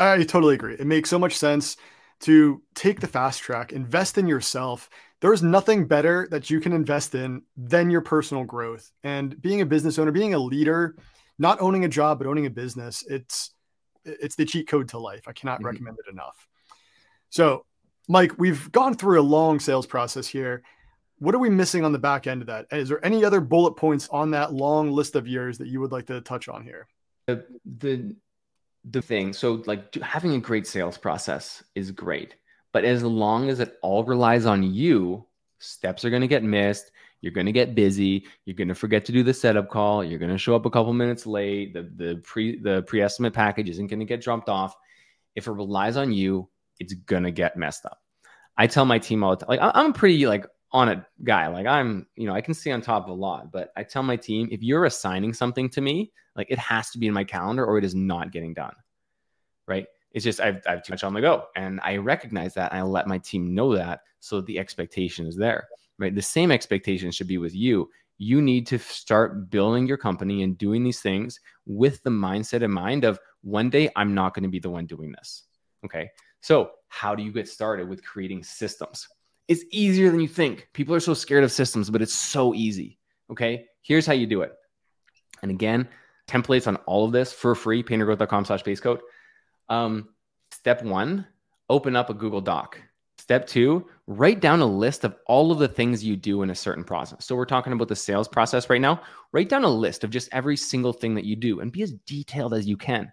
I totally agree. It makes so much sense to take the fast track, invest in yourself. There's nothing better that you can invest in than your personal growth. And being a business owner, being a leader, not owning a job, but owning a business, it's it's the cheat code to life. I cannot mm-hmm. recommend it enough. So, Mike, we've gone through a long sales process here. What are we missing on the back end of that? Is there any other bullet points on that long list of yours that you would like to touch on here? The, the The thing, so like having a great sales process is great, but as long as it all relies on you, steps are going to get missed. You're going to get busy. You're going to forget to do the setup call. You're going to show up a couple minutes late. The the pre the pre-estimate package isn't going to get dropped off. If it relies on you, it's going to get messed up. I tell my team all the time, like I'm pretty like on it guy. Like I'm, you know, I can see on top of a lot, but I tell my team, if you're assigning something to me, like it has to be in my calendar or it is not getting done. Right. It's just, I've, I've too much on the go. And I recognize that. And I let my team know that. So the expectation is there, right? The same expectation should be with you. You need to start building your company and doing these things with the mindset in mind of one day, I'm not going to be the one doing this. Okay. So how do you get started with creating systems? It's easier than you think. People are so scared of systems, but it's so easy. Okay. Here's how you do it. And again, templates on all of this for free, paintergrowth dot com slash base coat. Um, step one, open up a Google Doc. Step two, write down a list of all of the things you do in a certain process. So we're talking about the sales process right now. Write down a list of just every single thing that you do and be as detailed as you can.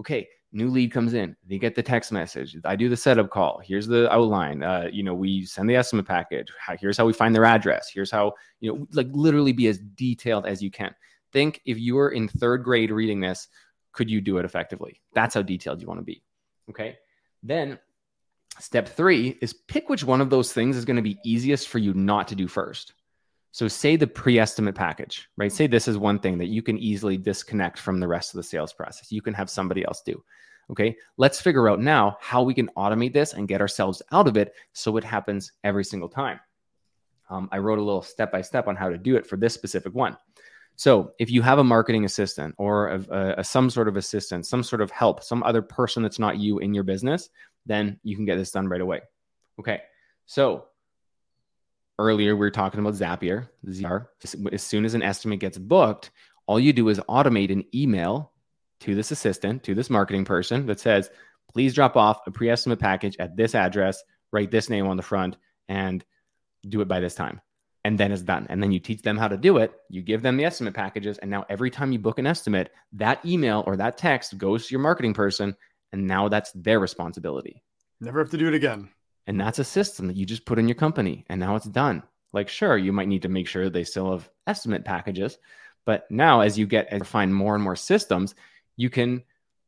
Okay, new lead comes in. They get the text message. I do the setup call. Here's the outline. Uh, you know, we send the estimate package. Here's how we find their address. Here's how, you know, like literally be as detailed as you can. Think if you were in third grade reading this, could you do it effectively? That's how detailed you want to be. Okay. Then step three is pick which one of those things is going to be easiest for you not to do first. So say the pre-estimate package, right? Say this is one thing that you can easily disconnect from the rest of the sales process. You can have somebody else do. Okay. Let's figure out now how we can automate this and get ourselves out of it so it happens every single time. Um, I wrote a little step-by-step on how to do it for this specific one. So if you have a marketing assistant or a, a, a, some sort of assistant, some sort of help, some other person that's not you in your business, then you can get this done right away. Okay. So earlier we were talking about Zapier. Z R. As soon as an estimate gets booked, all you do is automate an email to this assistant, to this marketing person that says, please drop off a pre-estimate package at this address, write this name on the front and do it by this time. And then it's done. And then you teach them how to do it. You give them the estimate packages. And now every time you book an estimate, that email or that text goes to your marketing person. And now that's their responsibility. Never have to do it again. And that's a system that you just put in your company. And now it's done. Like, sure, you might need to make sure they still have estimate packages. But now as you get and find more and more systems, you can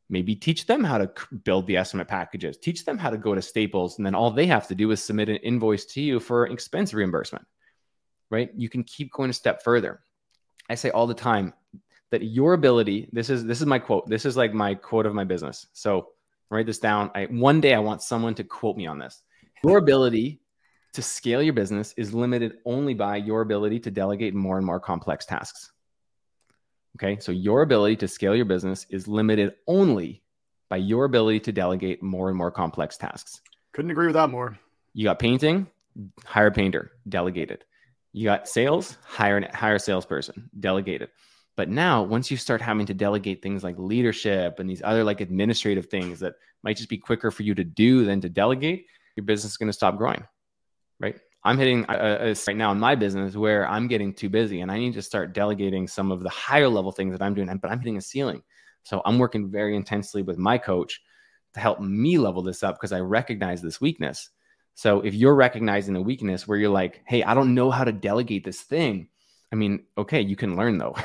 maybe teach them how to build the estimate packages, teach them how to go to Staples. And then all they have to do is submit an invoice to you for expense reimbursement. Right? You can keep going a step further. I say all the time that your ability, this is, this is my quote. This is like my quote of my business. So write this down. I, one day I want someone to quote me on this. Your ability to scale your business is limited only by your ability to delegate more and more complex tasks. Okay. So your ability to scale your business is limited only by your ability to delegate more and more complex tasks. Couldn't agree with that more. You got painting, hire a painter, delegate it. You got sales, hire a hire salesperson, delegate it. But now once you start having to delegate things like leadership and these other like administrative things that might just be quicker for you to do than to delegate, your business is going to stop growing, right? I'm hitting a, a, right now in my business where I'm getting too busy and I need to start delegating some of the higher level things that I'm doing, but I'm hitting a ceiling. So I'm working very intensely with my coach to help me level this up because I recognize this weakness. So if you're recognizing a weakness where you're like, hey, I don't know how to delegate this thing. I mean, okay, you can learn though.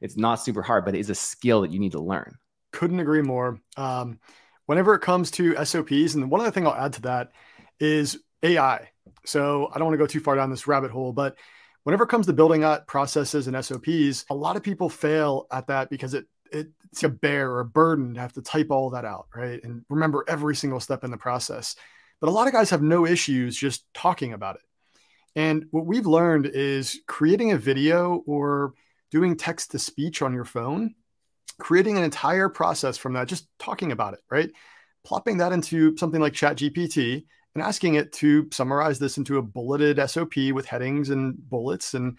It's not super hard, but it is a skill that you need to learn. Couldn't agree more. Um, whenever it comes to S O Ps, and one other thing I'll add to that is A I. So I don't want to go too far down this rabbit hole, but whenever it comes to building out processes and S O Ps, a lot of people fail at that because it it's a bear or a burden to have to type all that out, right? And remember every single step in the process. But a lot of guys have no issues just talking about it. And what we've learned is creating a video or doing text to speech on your phone, creating an entire process from that, just talking about it, right? Plopping that into something like Chat G P T and asking it to summarize this into a bulleted S O P with headings and bullets. And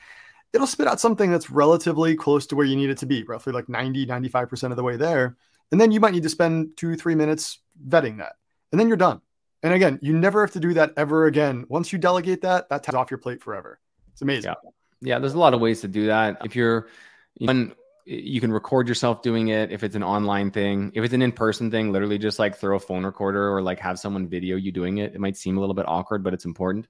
it'll spit out something that's relatively close to where you need it to be, roughly like ninety, ninety-five percent of the way there. And then you might need to spend two, three minutes vetting that. And then you're done. And again, you never have to do that ever again. Once you delegate that, that's off your plate forever. It's amazing. Yeah. yeah, there's a lot of ways to do that. If you're, you can record yourself doing it. If it's an online thing, if it's an in-person thing, literally just like throw a phone recorder or like have someone video you doing it. It might seem a little bit awkward, but it's important.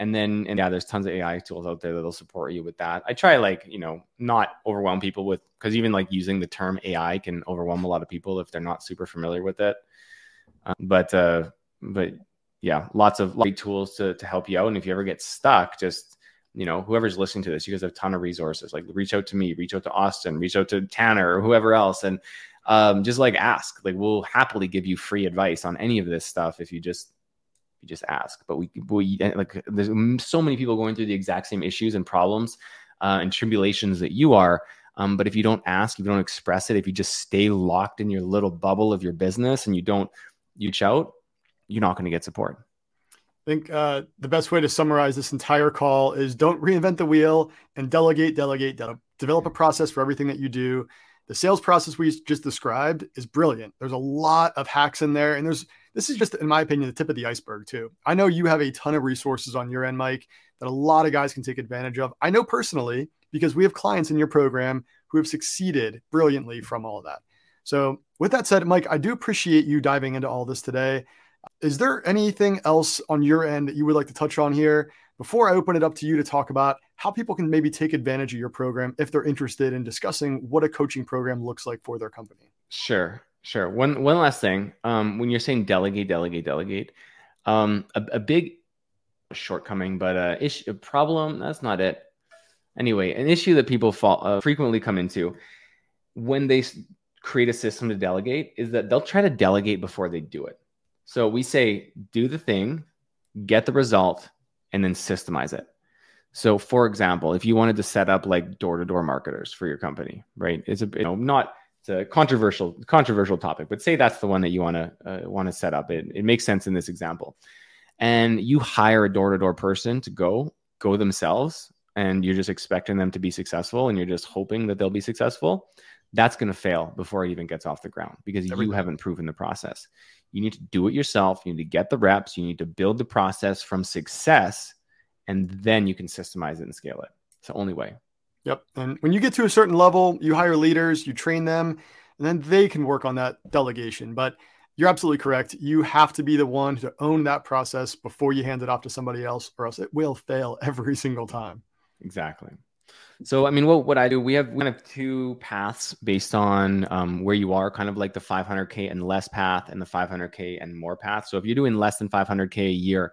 And then, and yeah, there's tons of A I tools out there that'll support you with that. I try like, you know, not overwhelm people with, because even like using the term A I can overwhelm a lot of people if they're not super familiar with it. Um, but, uh, But yeah, lots of great tools to, to help you out. And if you ever get stuck, just, you know, whoever's listening to this, you guys have a ton of resources. Like reach out to me, reach out to Austin, reach out to Tanner or whoever else. And um, just like ask, like we'll happily give you free advice on any of this stuff if you just you just ask. But we, we like there's so many people going through the exact same issues and problems uh, and tribulations that you are. Um, but if you don't ask, if you don't express it, if you just stay locked in your little bubble of your business and you don't reach out, you're not going to get support. I think uh, the best way to summarize this entire call is don't reinvent the wheel and delegate, delegate, de- develop a process for everything that you do. The sales process we just described is brilliant. There's a lot of hacks in there. And there's this is just, in my opinion, the tip of the iceberg too. I know you have a ton of resources on your end, Mike, that a lot of guys can take advantage of. I know personally, because we have clients in your program who have succeeded brilliantly from all of that. So with that said, Mike, I do appreciate you diving into all this today. Is there anything else on your end that you would like to touch on here before I open it up to you to talk about how people can maybe take advantage of your program if they're interested in discussing what a coaching program looks like for their company? Sure, sure. One one last thing. Um, when you're saying delegate, delegate, delegate, um, a, a big shortcoming, but a issue, a problem, that's not it. Anyway, an issue that people fall, uh, frequently come into when they create a system to delegate is that they'll try to delegate before they do it. So we say, do the thing, get the result, and then systemize it. So for example, if you wanted to set up like door-to-door marketers for your company, right? It's a, you know, not it's a controversial, controversial topic, but say that's the one that you want to uh, want to set up. It, it makes sense in this example. And you hire a door-to-door person to go, go themselves, and you're just expecting them to be successful, and you're just hoping that they'll be successful. That's going to fail before it even gets off the ground because Everything. you haven't proven the process. You need to do it yourself. You need to get the reps. You need to build the process from success, and then you can systemize it and scale it. It's the only way. Yep. And when you get to a certain level, you hire leaders, you train them, and then they can work on that delegation. But you're absolutely correct. You have to be the one to own that process before you hand it off to somebody else, or else it will fail every single time. Exactly. So, I mean, what, what I do, we have kind of two paths based on um, where you are, kind of like the five hundred K and less path and the five hundred K and more path. So if you're doing less than five hundred K a year,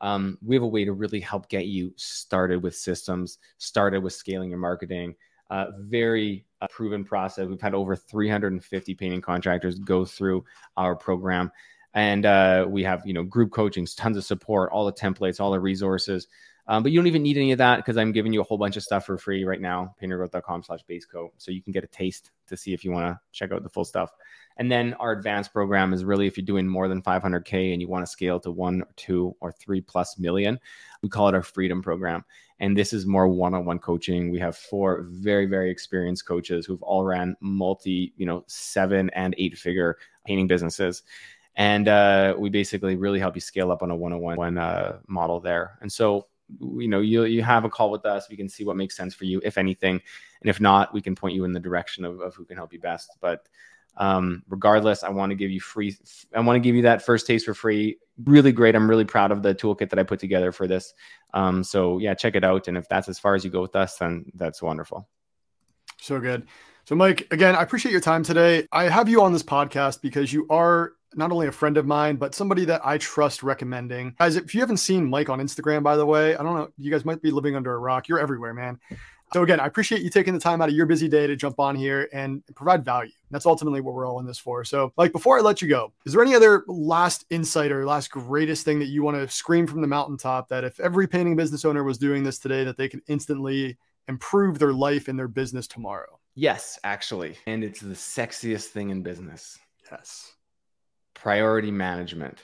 um, we have a way to really help get you started with systems, started with scaling your marketing, uh, very uh, proven process. We've had over three hundred fifty painting contractors go through our program. And uh, we have, you know, group coachings, tons of support, all the templates, all the resources. Um, but you don't even need any of that because I'm giving you a whole bunch of stuff for free right now, paintergrowth dot com slash base coat. So you can get a taste to see if you want to check out the full stuff. And then our advanced program is really if you're doing more than five hundred K and you want to scale to one or two or three plus million, we call it our freedom program. And this is more one-on-one coaching. We have four very, very experienced coaches who've all ran multi, you know, seven and eight figure painting businesses. And uh, we basically really help you scale up on a one-on-one uh, model there. And so, you know, you you have a call with us. We can see what makes sense for you, if anything. And if not, we can point you in the direction of, of who can help you best. But um, regardless, I want to give you free. I want to give you that first taste for free. Really great. I'm really proud of the toolkit that I put together for this. Um, so yeah, check it out. And if that's as far as you go with us, then that's wonderful. So good. So Mike, again, I appreciate your time today. I have you on this podcast because you are not only a friend of mine, but somebody that I trust recommending. Guys, if you haven't seen Mike on Instagram, by the way, I don't know, you guys might be living under a rock. You're everywhere, man. So again, I appreciate you taking the time out of your busy day to jump on here and provide value. That's ultimately what we're all in this for. So like, before I let you go, is there any other last insight or last greatest thing that you want to scream from the mountaintop that if every painting business owner was doing this today, that they could instantly improve their life and their business tomorrow? Yes, actually. And it's the sexiest thing in business. Yes. Priority management.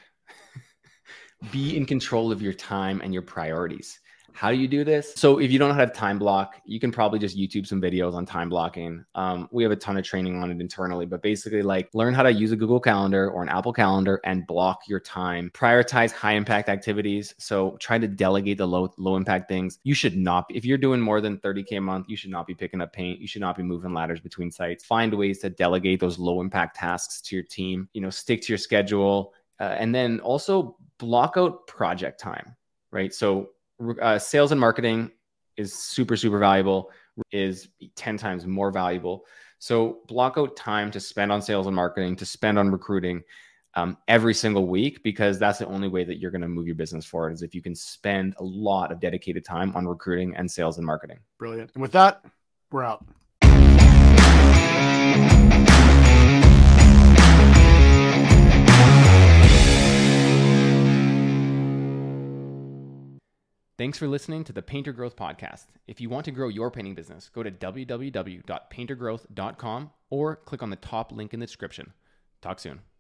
Be in control of your time and your priorities. How do you do this? So if you don't know how to time block, you can probably just YouTube some videos on time blocking. Um, we have a ton of training on it internally, but basically like learn how to use a Google Calendar or an Apple Calendar and block your time. Prioritize high impact activities. So try to delegate the low, low impact things. You should not, if you're doing more than thirty K a month, you should not be picking up paint. You should not be moving ladders between sites. Find ways to delegate those low impact tasks to your team. You know, stick to your schedule. Uh, and then also block out project time, right? So Uh, sales and marketing is super, super valuable, is ten times more valuable. So block out time to spend on sales and marketing, to spend on recruiting um, every single week, because that's the only way that you're going to move your business forward is if you can spend a lot of dedicated time on recruiting and sales and marketing. Brilliant. And with that, we're out. Thanks for listening to the Painter Growth Podcast. If you want to grow your painting business, go to w w w dot painter growth dot com or click on the top link in the description. Talk soon.